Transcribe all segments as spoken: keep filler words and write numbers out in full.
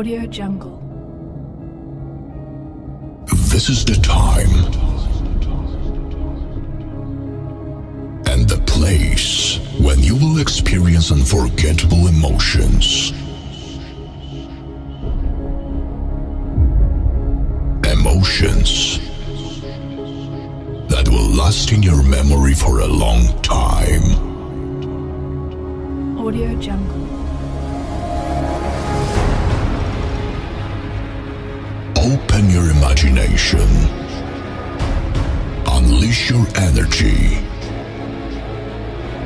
Audio Jungle. This is the time and the place when you will experience unforgettable emotions. Emotions that will last in your memory for a long time. Audio Jungle. Open your imagination. Unleash your energy.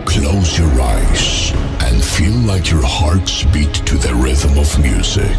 Close your eyes and feel like your hearts beat to the rhythm of music.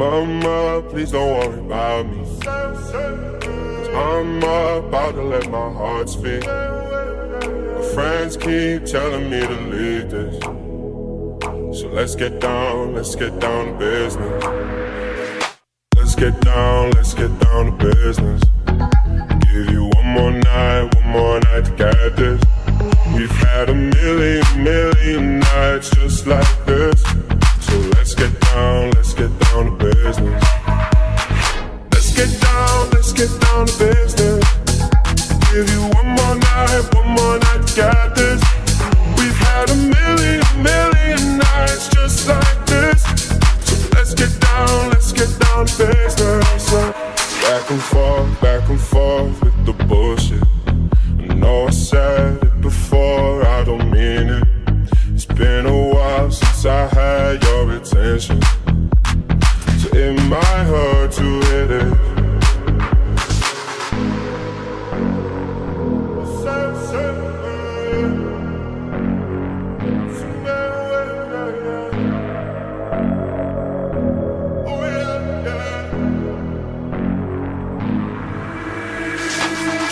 Mama, please don't worry about me, 'cause I'm about to let my heart speak. My friends keep telling me to leave this. So let's get down, let's get down to business. Let's get down, let's get down to business. Give you one more night, one more night to get this. We've had a million, million nights just like this. So let's get down, let's get down to business. Let's get down, let's get down to business. Give you one more night, one more night, got this. We've had a million, million nights just like this. So let's get down, let's get down to business. Back and forth, back and forth with the bullshit. I know I said it before, I don't mean it. It's been a while since I had your attention, so it might hurt to hit it.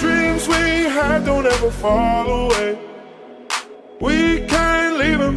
Dreams we had don't ever fall away. We can't leave them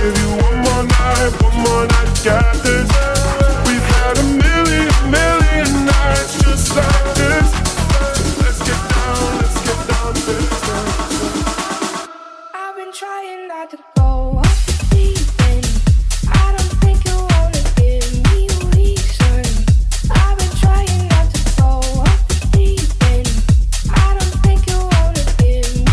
Give you one more night, one more night, got this. We've had a million, million nights just like this. So let's get down, let's get down to business. I've been trying not to go off the deep end. I don't think you wanna give me reason. I've been trying not to go off the deep end. I don't think you wanna give me. Trying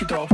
take it off.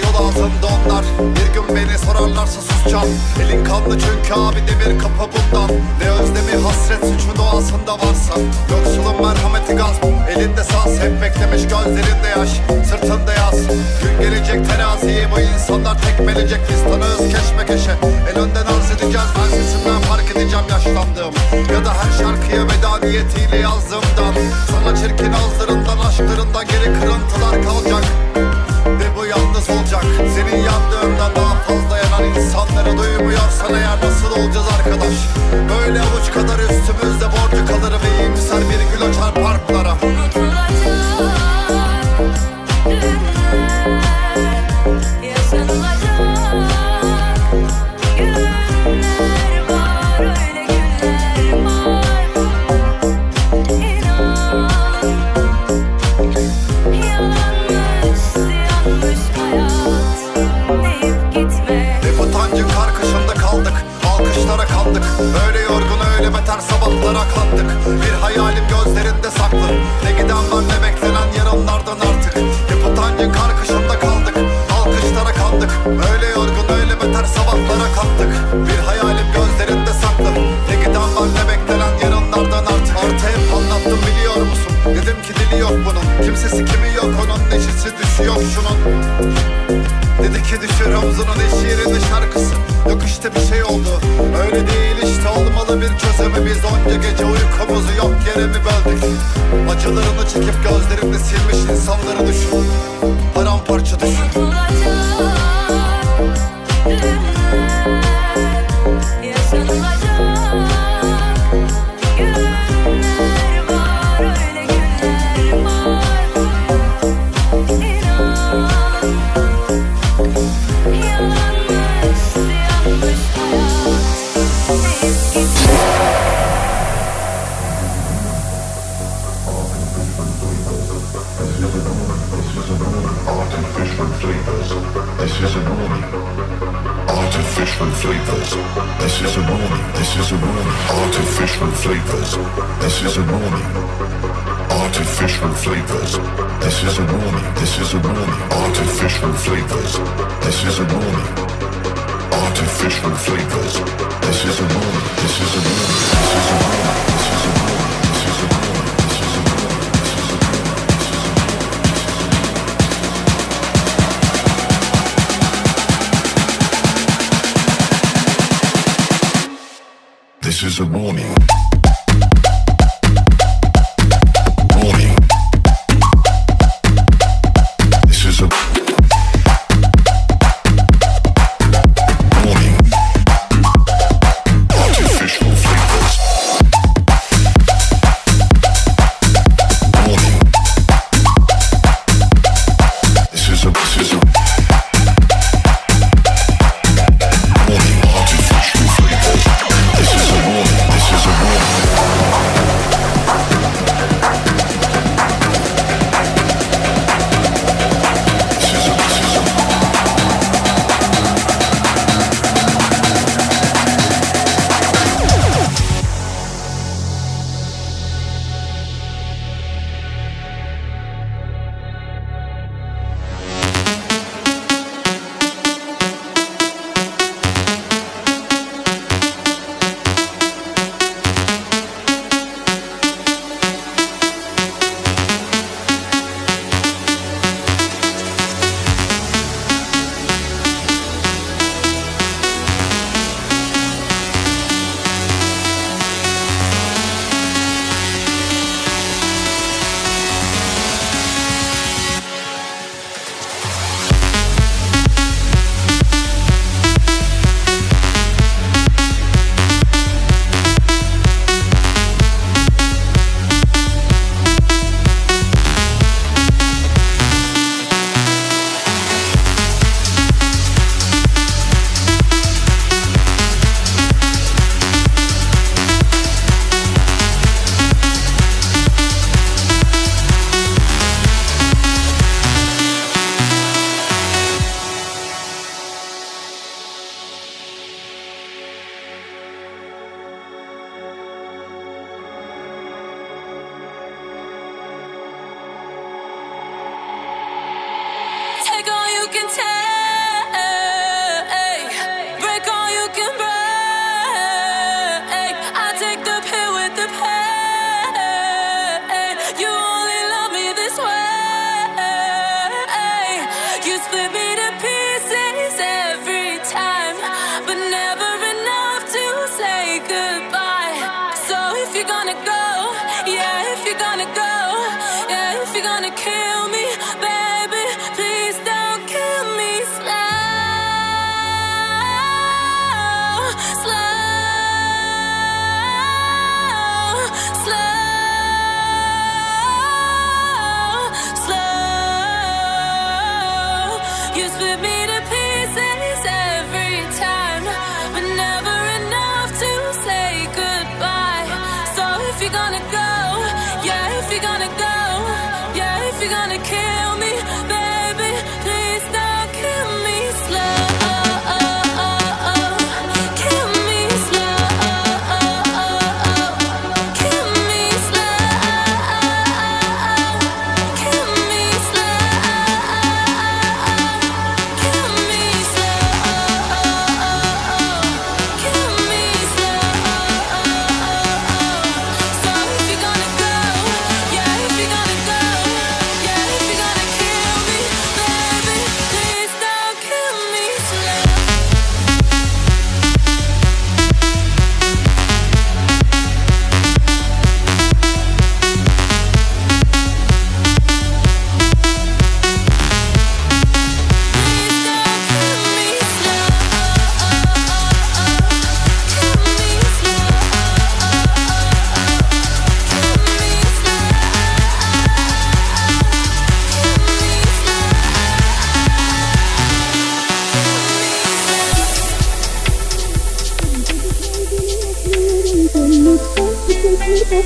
Yol altında onlar, bir gün beni sorarlarsa susacağım. Elin kanlı çünkü abi demir kapı bundan. Ne özlemi hasret suçu doğasında varsa. Yoksulun merhameti gasp, elinde saz. Hep beklemiş gözlerinde yaş, sırtında yaz. Gün gelecek teraziyi bu insanlar tekmelecek. Biz tanığız keşmekeşe, el önden arz edeceğiz. Ben sesimden fark edeceğim yaşlandığım. Ya da her şarkıya veda niyetiyle yazdığımdan. Sana çirkin ağızlarından, aşklarından geri kırıntılar kalacak. Yalnız olacak senin yandığından daha fazla yanan insanlara duymuyorsan eğer nasıl olacağız arkadaş? Böyle avuç kadar üstümüzde borcu kalır ve imser bir gül açar parklara. Öyle yorgun öyle beter sabahlara kandık. Bir hayalim gözlerinde saklı. Ne giden var ne beklenen yarınlardan artık. Hep utancın karkışında kaldık, alkışlara kandık. Öyle yorgun öyle beter sabahlara kandık. Bir hayalim gözlerinde saklı. Ne giden var ne beklenen yarınlardan artık. Artı hep anlattım biliyor musun? Dedim ki dili yok bunun, kimsesi kimi yok onun, neşesi düşü yok şunun. Dedi ki düşür havuzunun eşi yerinde şarkısı. Yok işte bir şey oldu, öyle değil işte olmalı bir çözümü. Biz onca gece uykumuzu yok yere mi böldük? Acılarını çekip gözlerimle silmiş insanları düşün, paramparça düşün. This is a warning. Warning. This is a warning. Artificial flavors. Warning. This is a this is a warning. Artificial.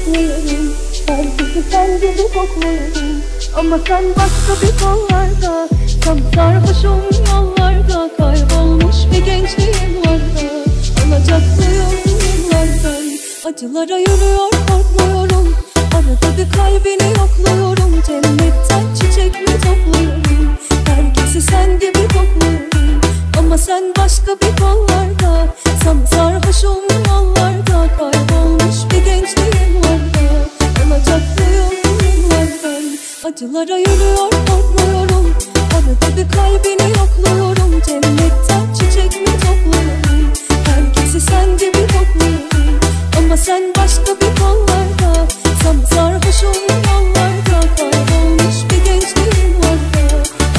kokluyorum. Herkesi sen gibi kokluyorum. Ama sen başka bir kollarda, tam sarhoş olun yollarda. Kaybolmuş bir gençliğim var da, alacaklıyım yıllardan. Acılara yürüyor, korkmuyorum. Arada bir kalbini yokluyorum. Cennetten çiçek mi topluyorum? Herkesi sen gibi kokluyorum. Ama sen başka bir kollarda, tam sarhoş olun yollarda. Kaybolmuş bir gençliğim var da, alacaklıyım yıllardan. Acılara yürüyor, korkmuyorum. Arada bir kalbini yokluyorum. Cennetten çiçek mi topluyorum? Herkesi sen gibi kokluyorum. Ama sen başka bir kollarda, tam sarhoş olun yollarda. Kaybolmuş bir gençliğim var da,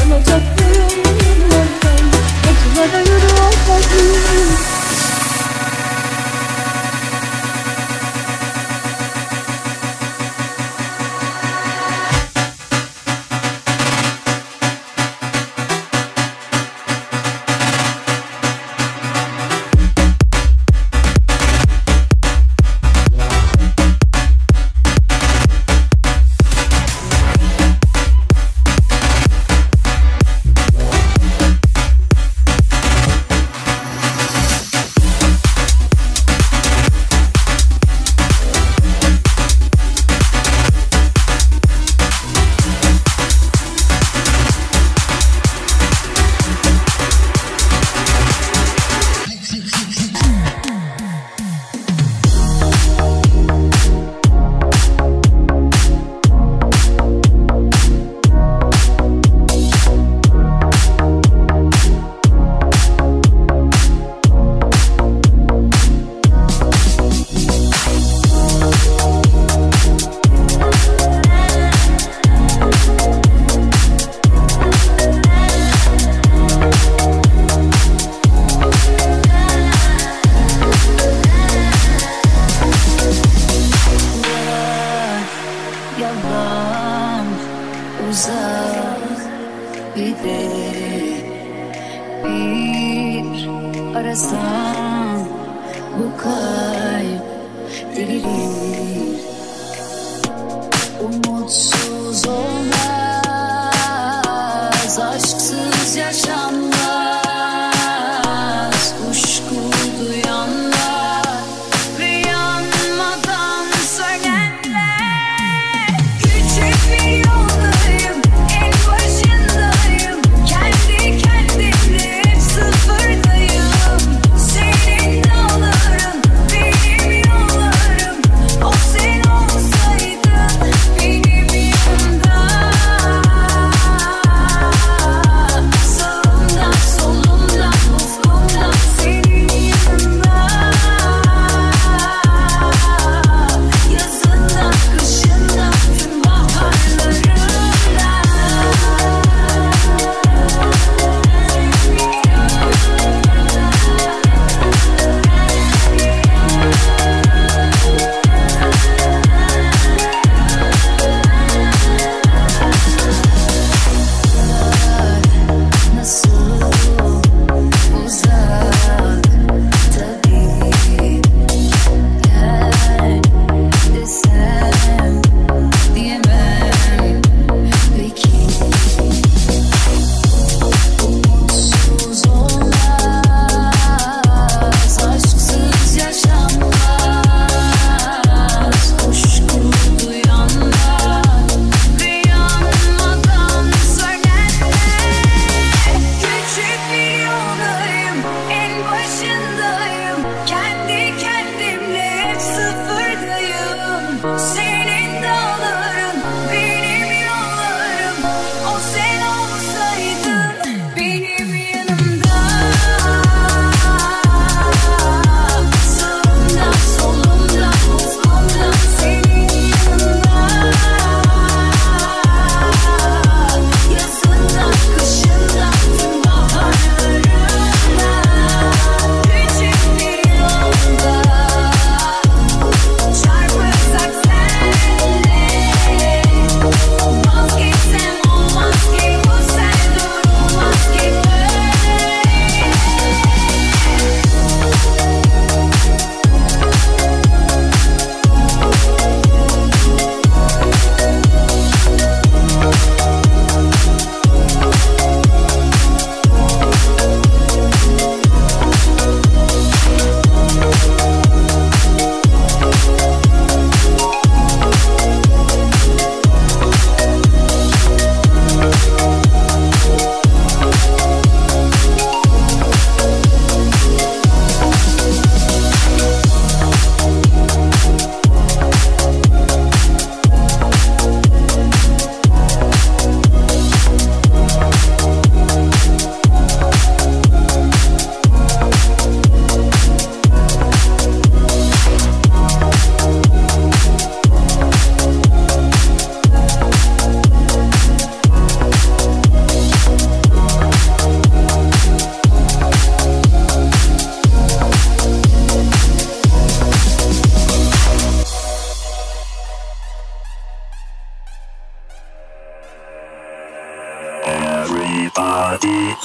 alacaklıyım yıllardan. Acılara yürüyor, korkmuyorum.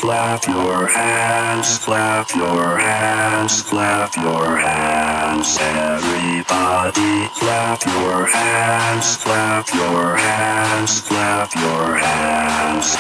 Clap your hands, clap your hands, clap your hands, everybody. Clap your hands, clap your hands, clap your hands.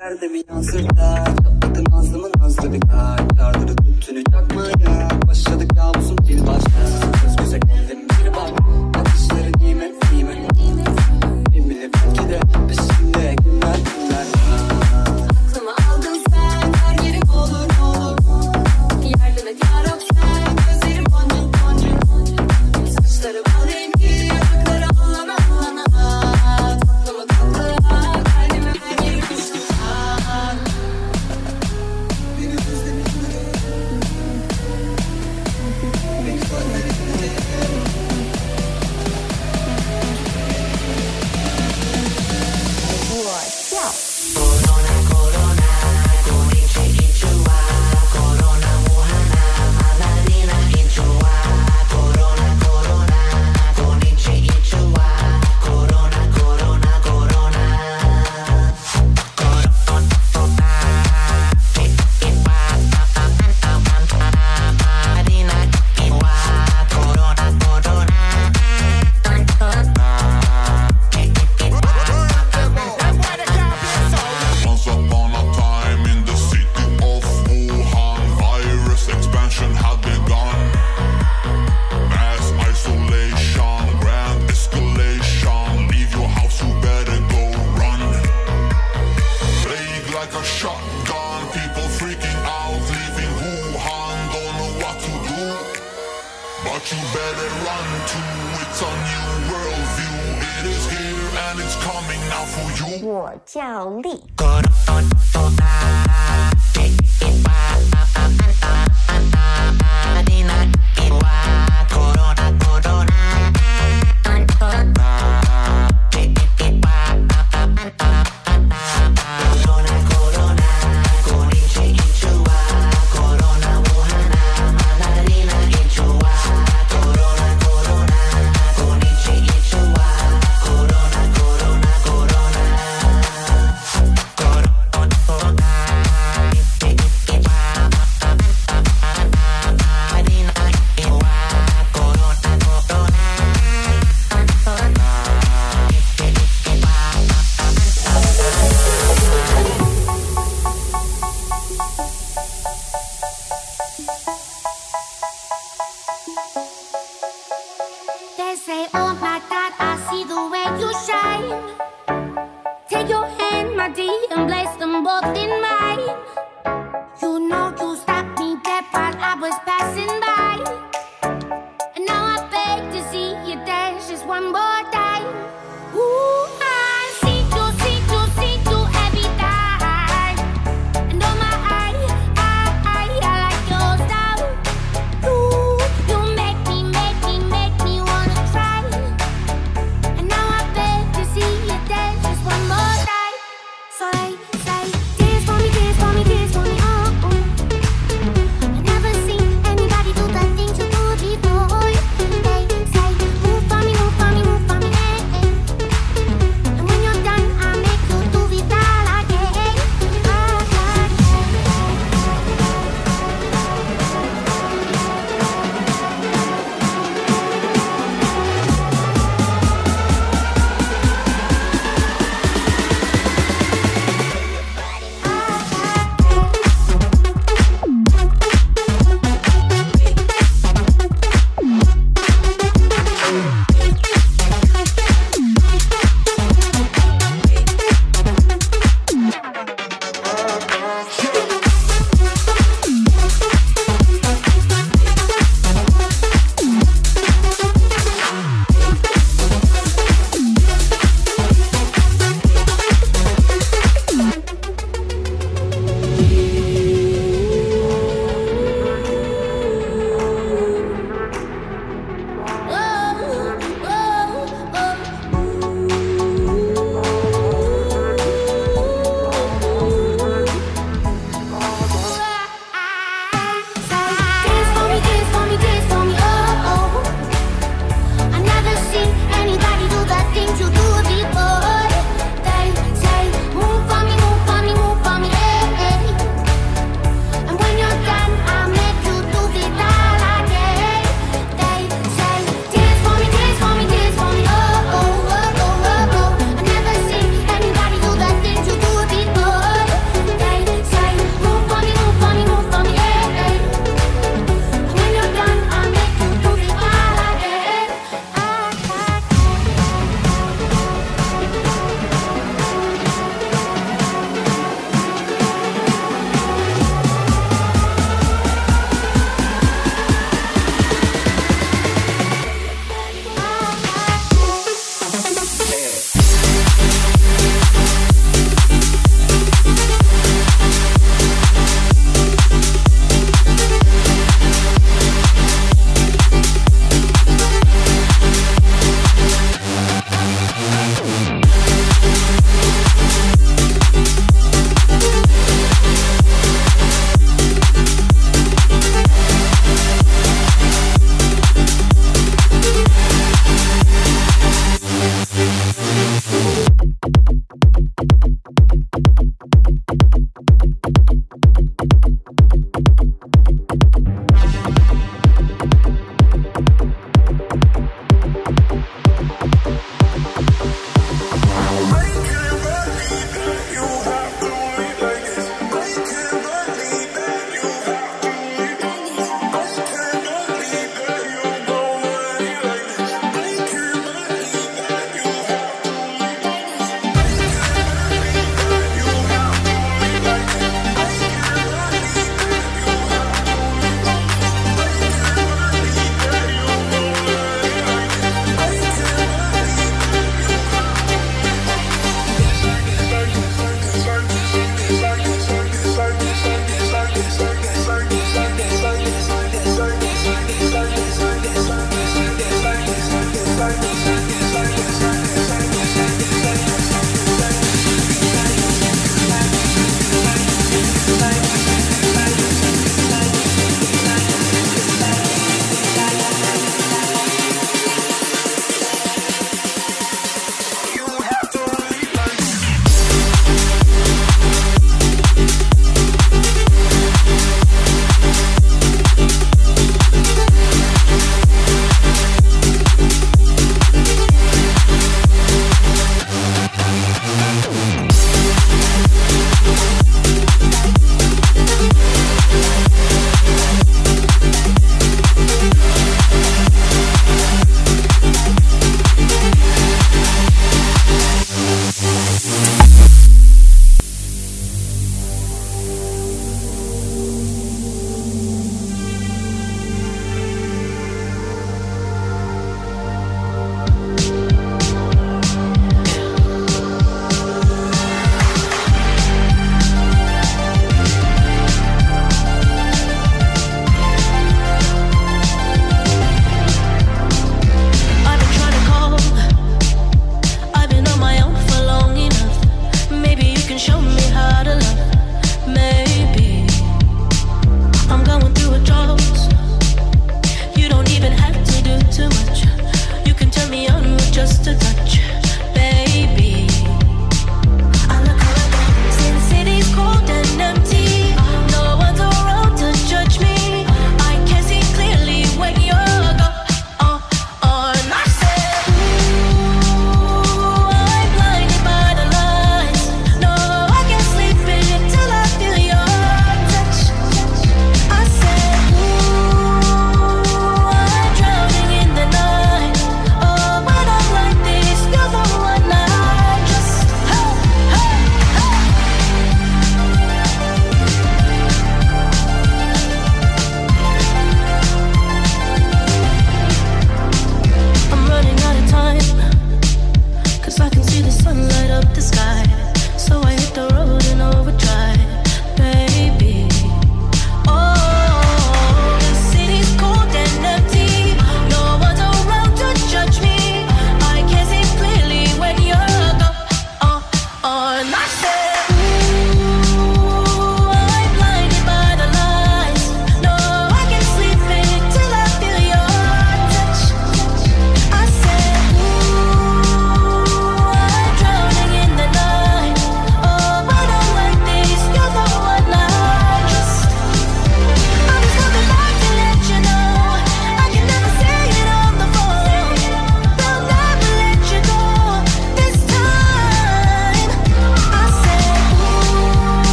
Nerede bir yansırda çatladı nazlımın nazlı bir kar. Yardırı tüttünü çakmaya başladık yavuzun dil başlasız. Söz güzel geldim bir bak, atışları giyme giyme. Kim bilir belki de biz şimdi günler günler. Aklımı aldın sen, her yerim olur olur. Yerlime yarap sen, gözlerim boncuk boncuk. Saçları bal rengi, yanakları anlama anlama. Tatlımı tatlıya, kalbime her yeri düştü. Oh,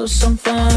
So some fun.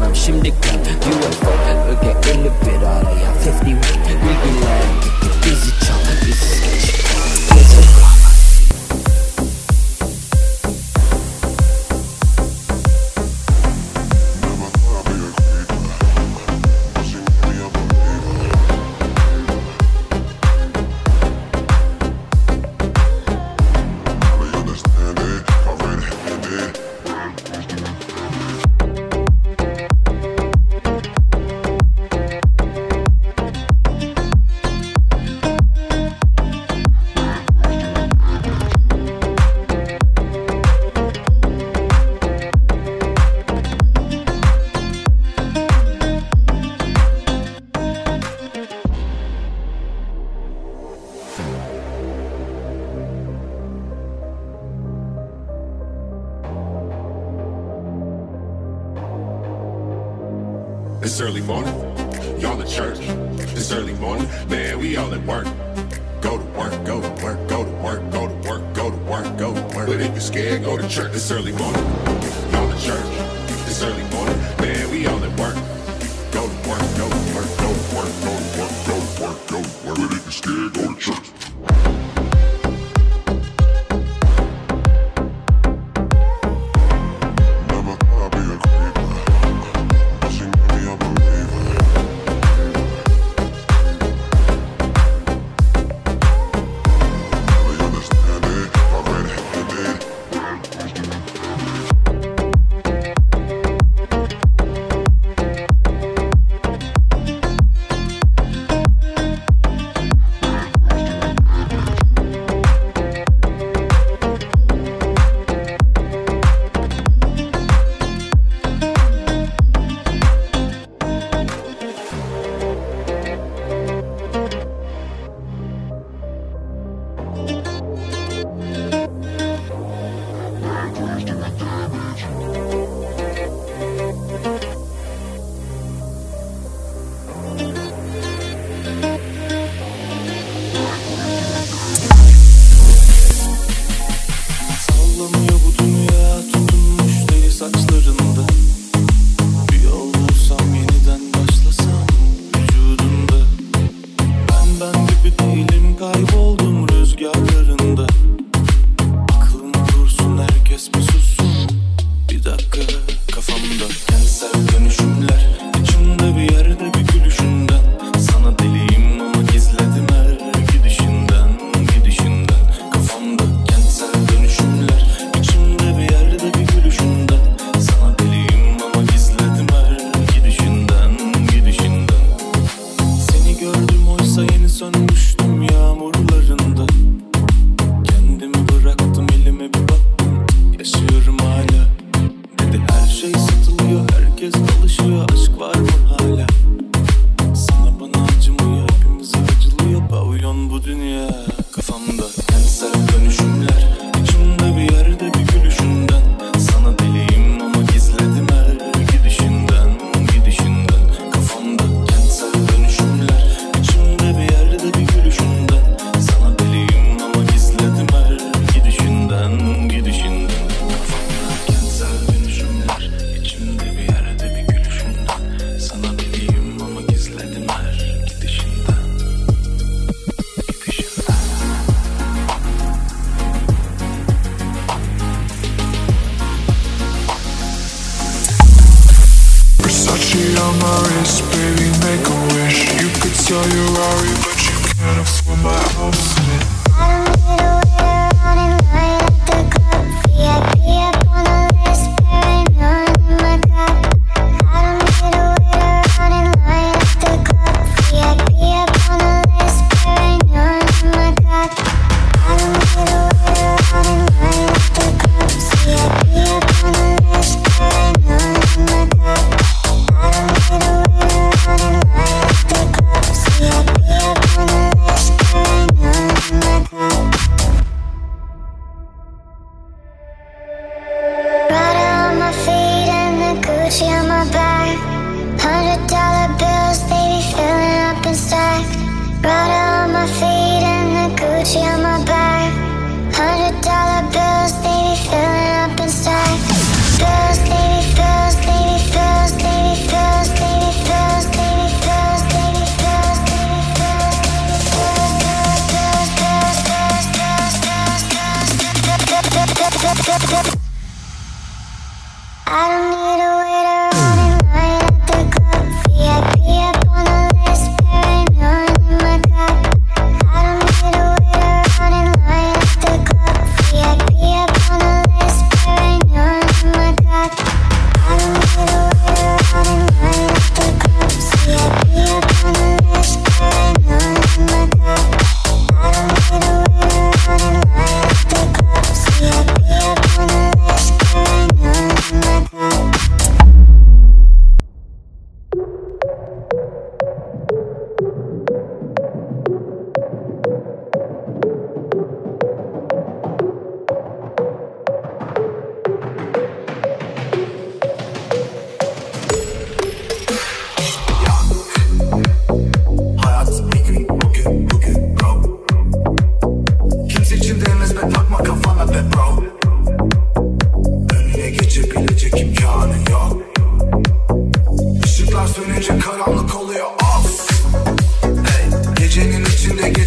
tamam şimdi kal U F O öge elli bir araya elli bir bilgiler bizi çal bizi geç. It's early morning, y'all at church. It's early morning, man, we all at work. Go to work, go to work, go to work, go to work, go to work, go to work. But if you're scared, go to church. It's early morning, y'all at church. It's early morning, man, we all at work. Go to work, go to work, go to work, go to work, go to work, go to work. But if you're scared, go to church.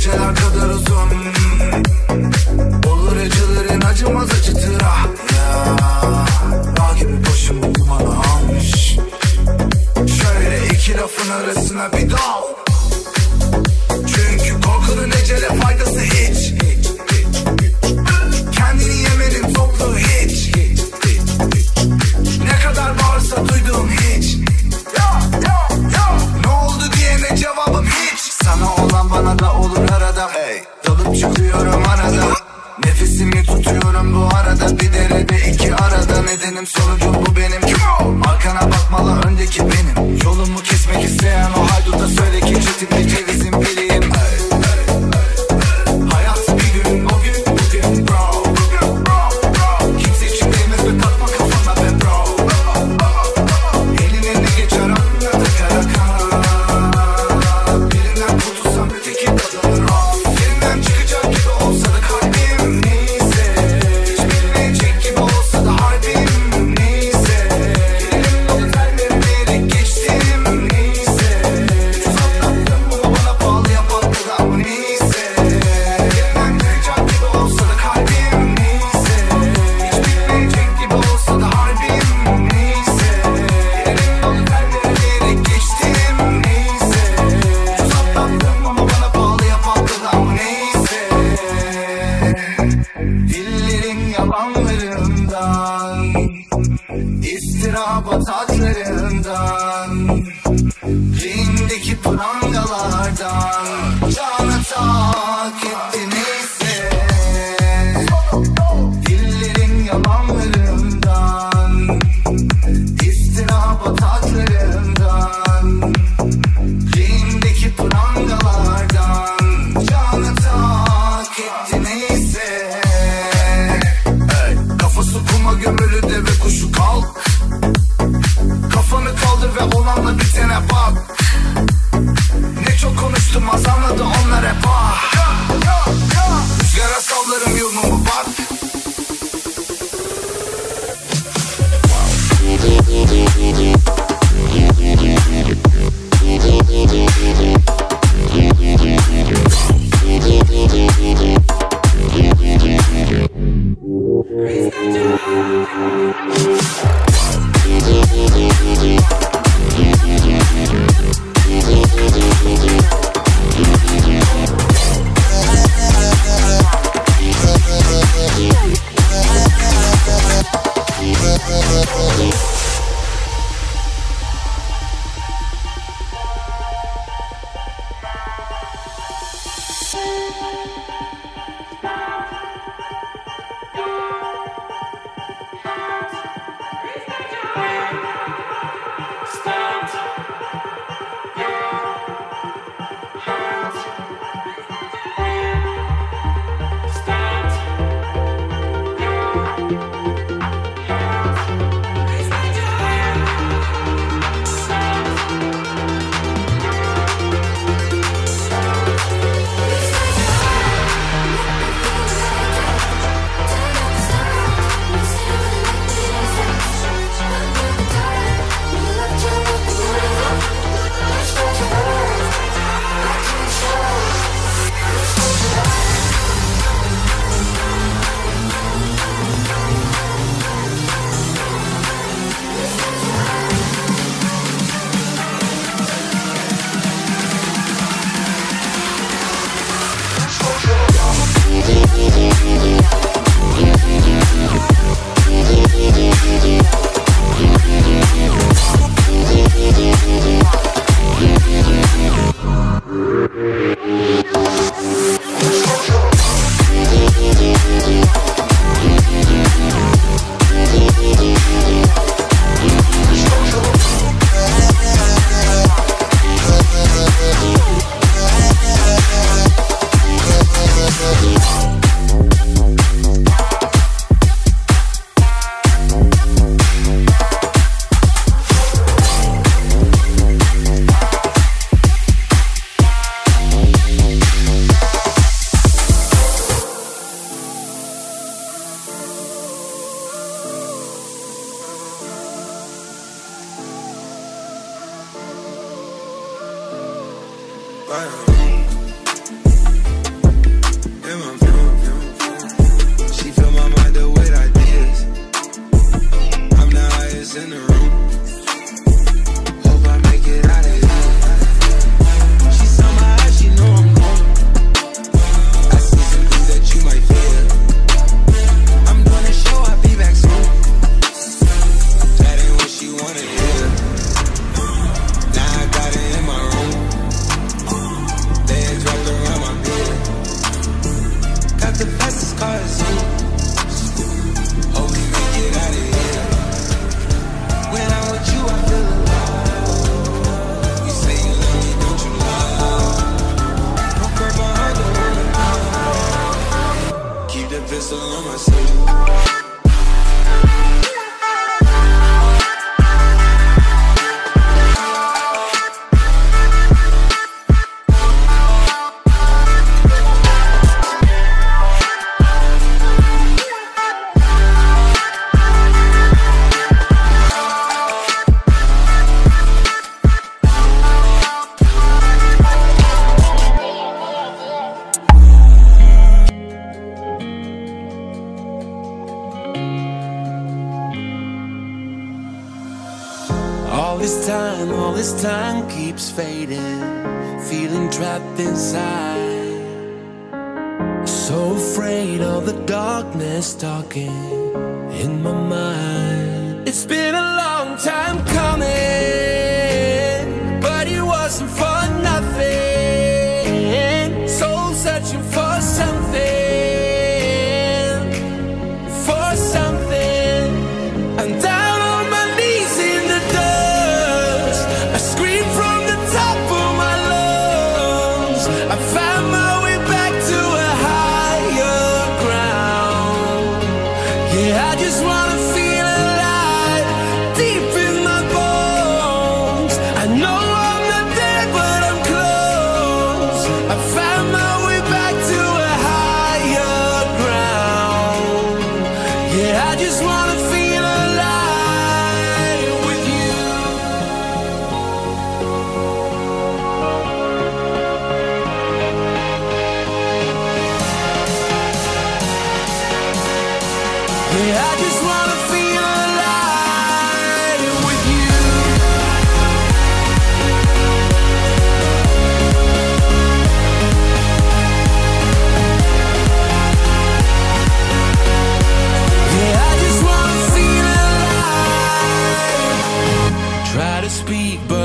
geceler kadar uzun. Olur acıların acımaz acıtır ah ya. Dağ gibi başım duman almış. Şöyle iki lafın arasına bir dal. Çünkü korkunun ecele faydası hiç. hiç, hiç, hiç. Kendini yemenin topluğu hiç. hiç, hiç, hiç. Ne kadar varsa duyduğum hiç. Ya, ya, ya. Ne oldu diyene cevabım hiç. Sana olan bana da olur arada. Hey. Dalıp çıkıyorum arada. Nefesimi tutuyorum bu arada. Bir derede iki arada. Nedenim sonucum bu benim. Arkana bakmalı öndeki benim. Yolumu kesmek isteyen o hayduta söyle ki çetimli cevizim bileyim. this time, all this time keeps fading, feeling trapped inside, so afraid of the darkness talking in my mind. It's been a long time coming, but it wasn't for nothing, soul searching for something, for something, and I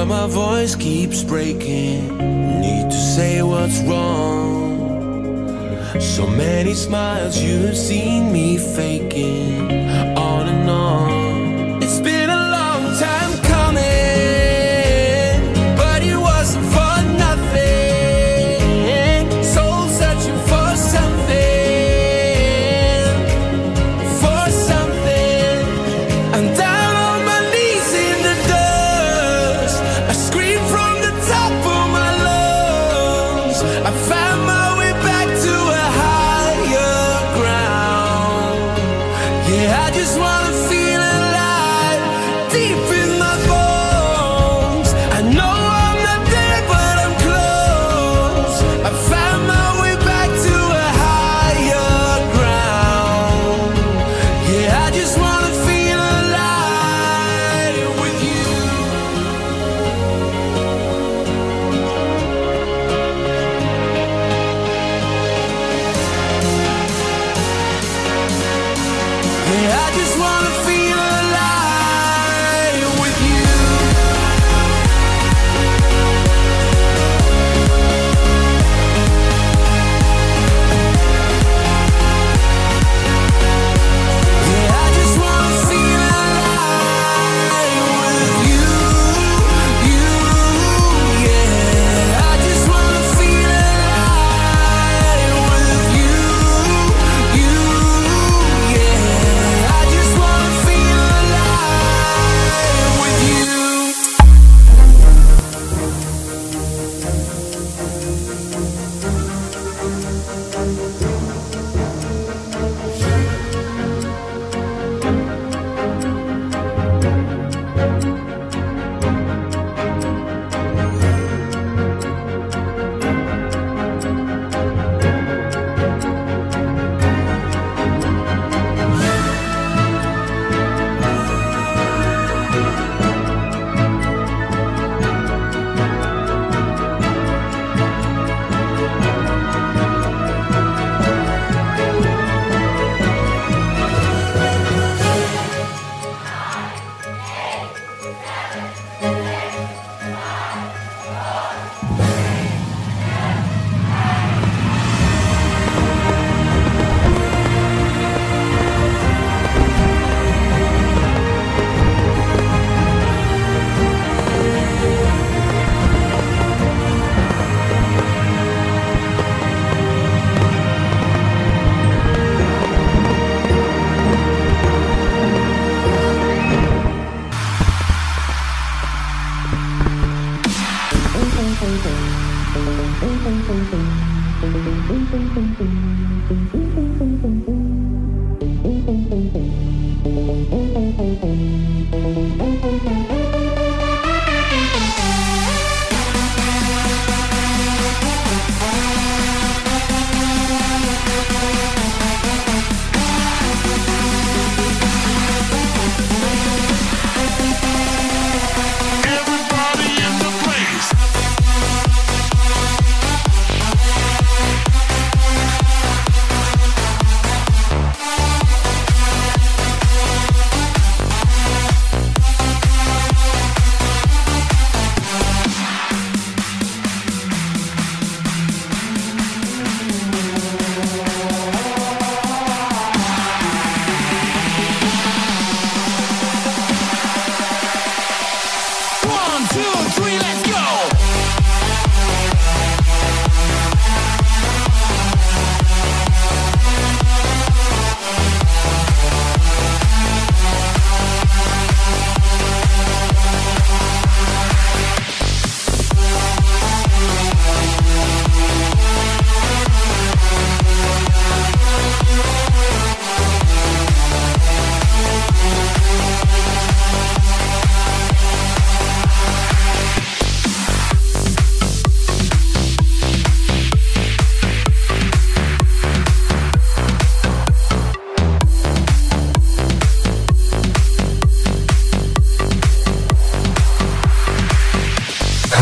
my voice keeps breaking, need to say what's wrong. So many smiles you've seen me faking, on and on. It's been a long time coming, but it wasn't for nothing, soul searching for something, for something, and I I just wanna feel alive.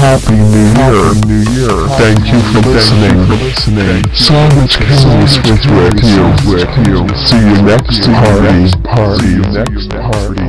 Happy New Year. Thank you for listening. Samet Kilis with Radio. See you next party. See you next party.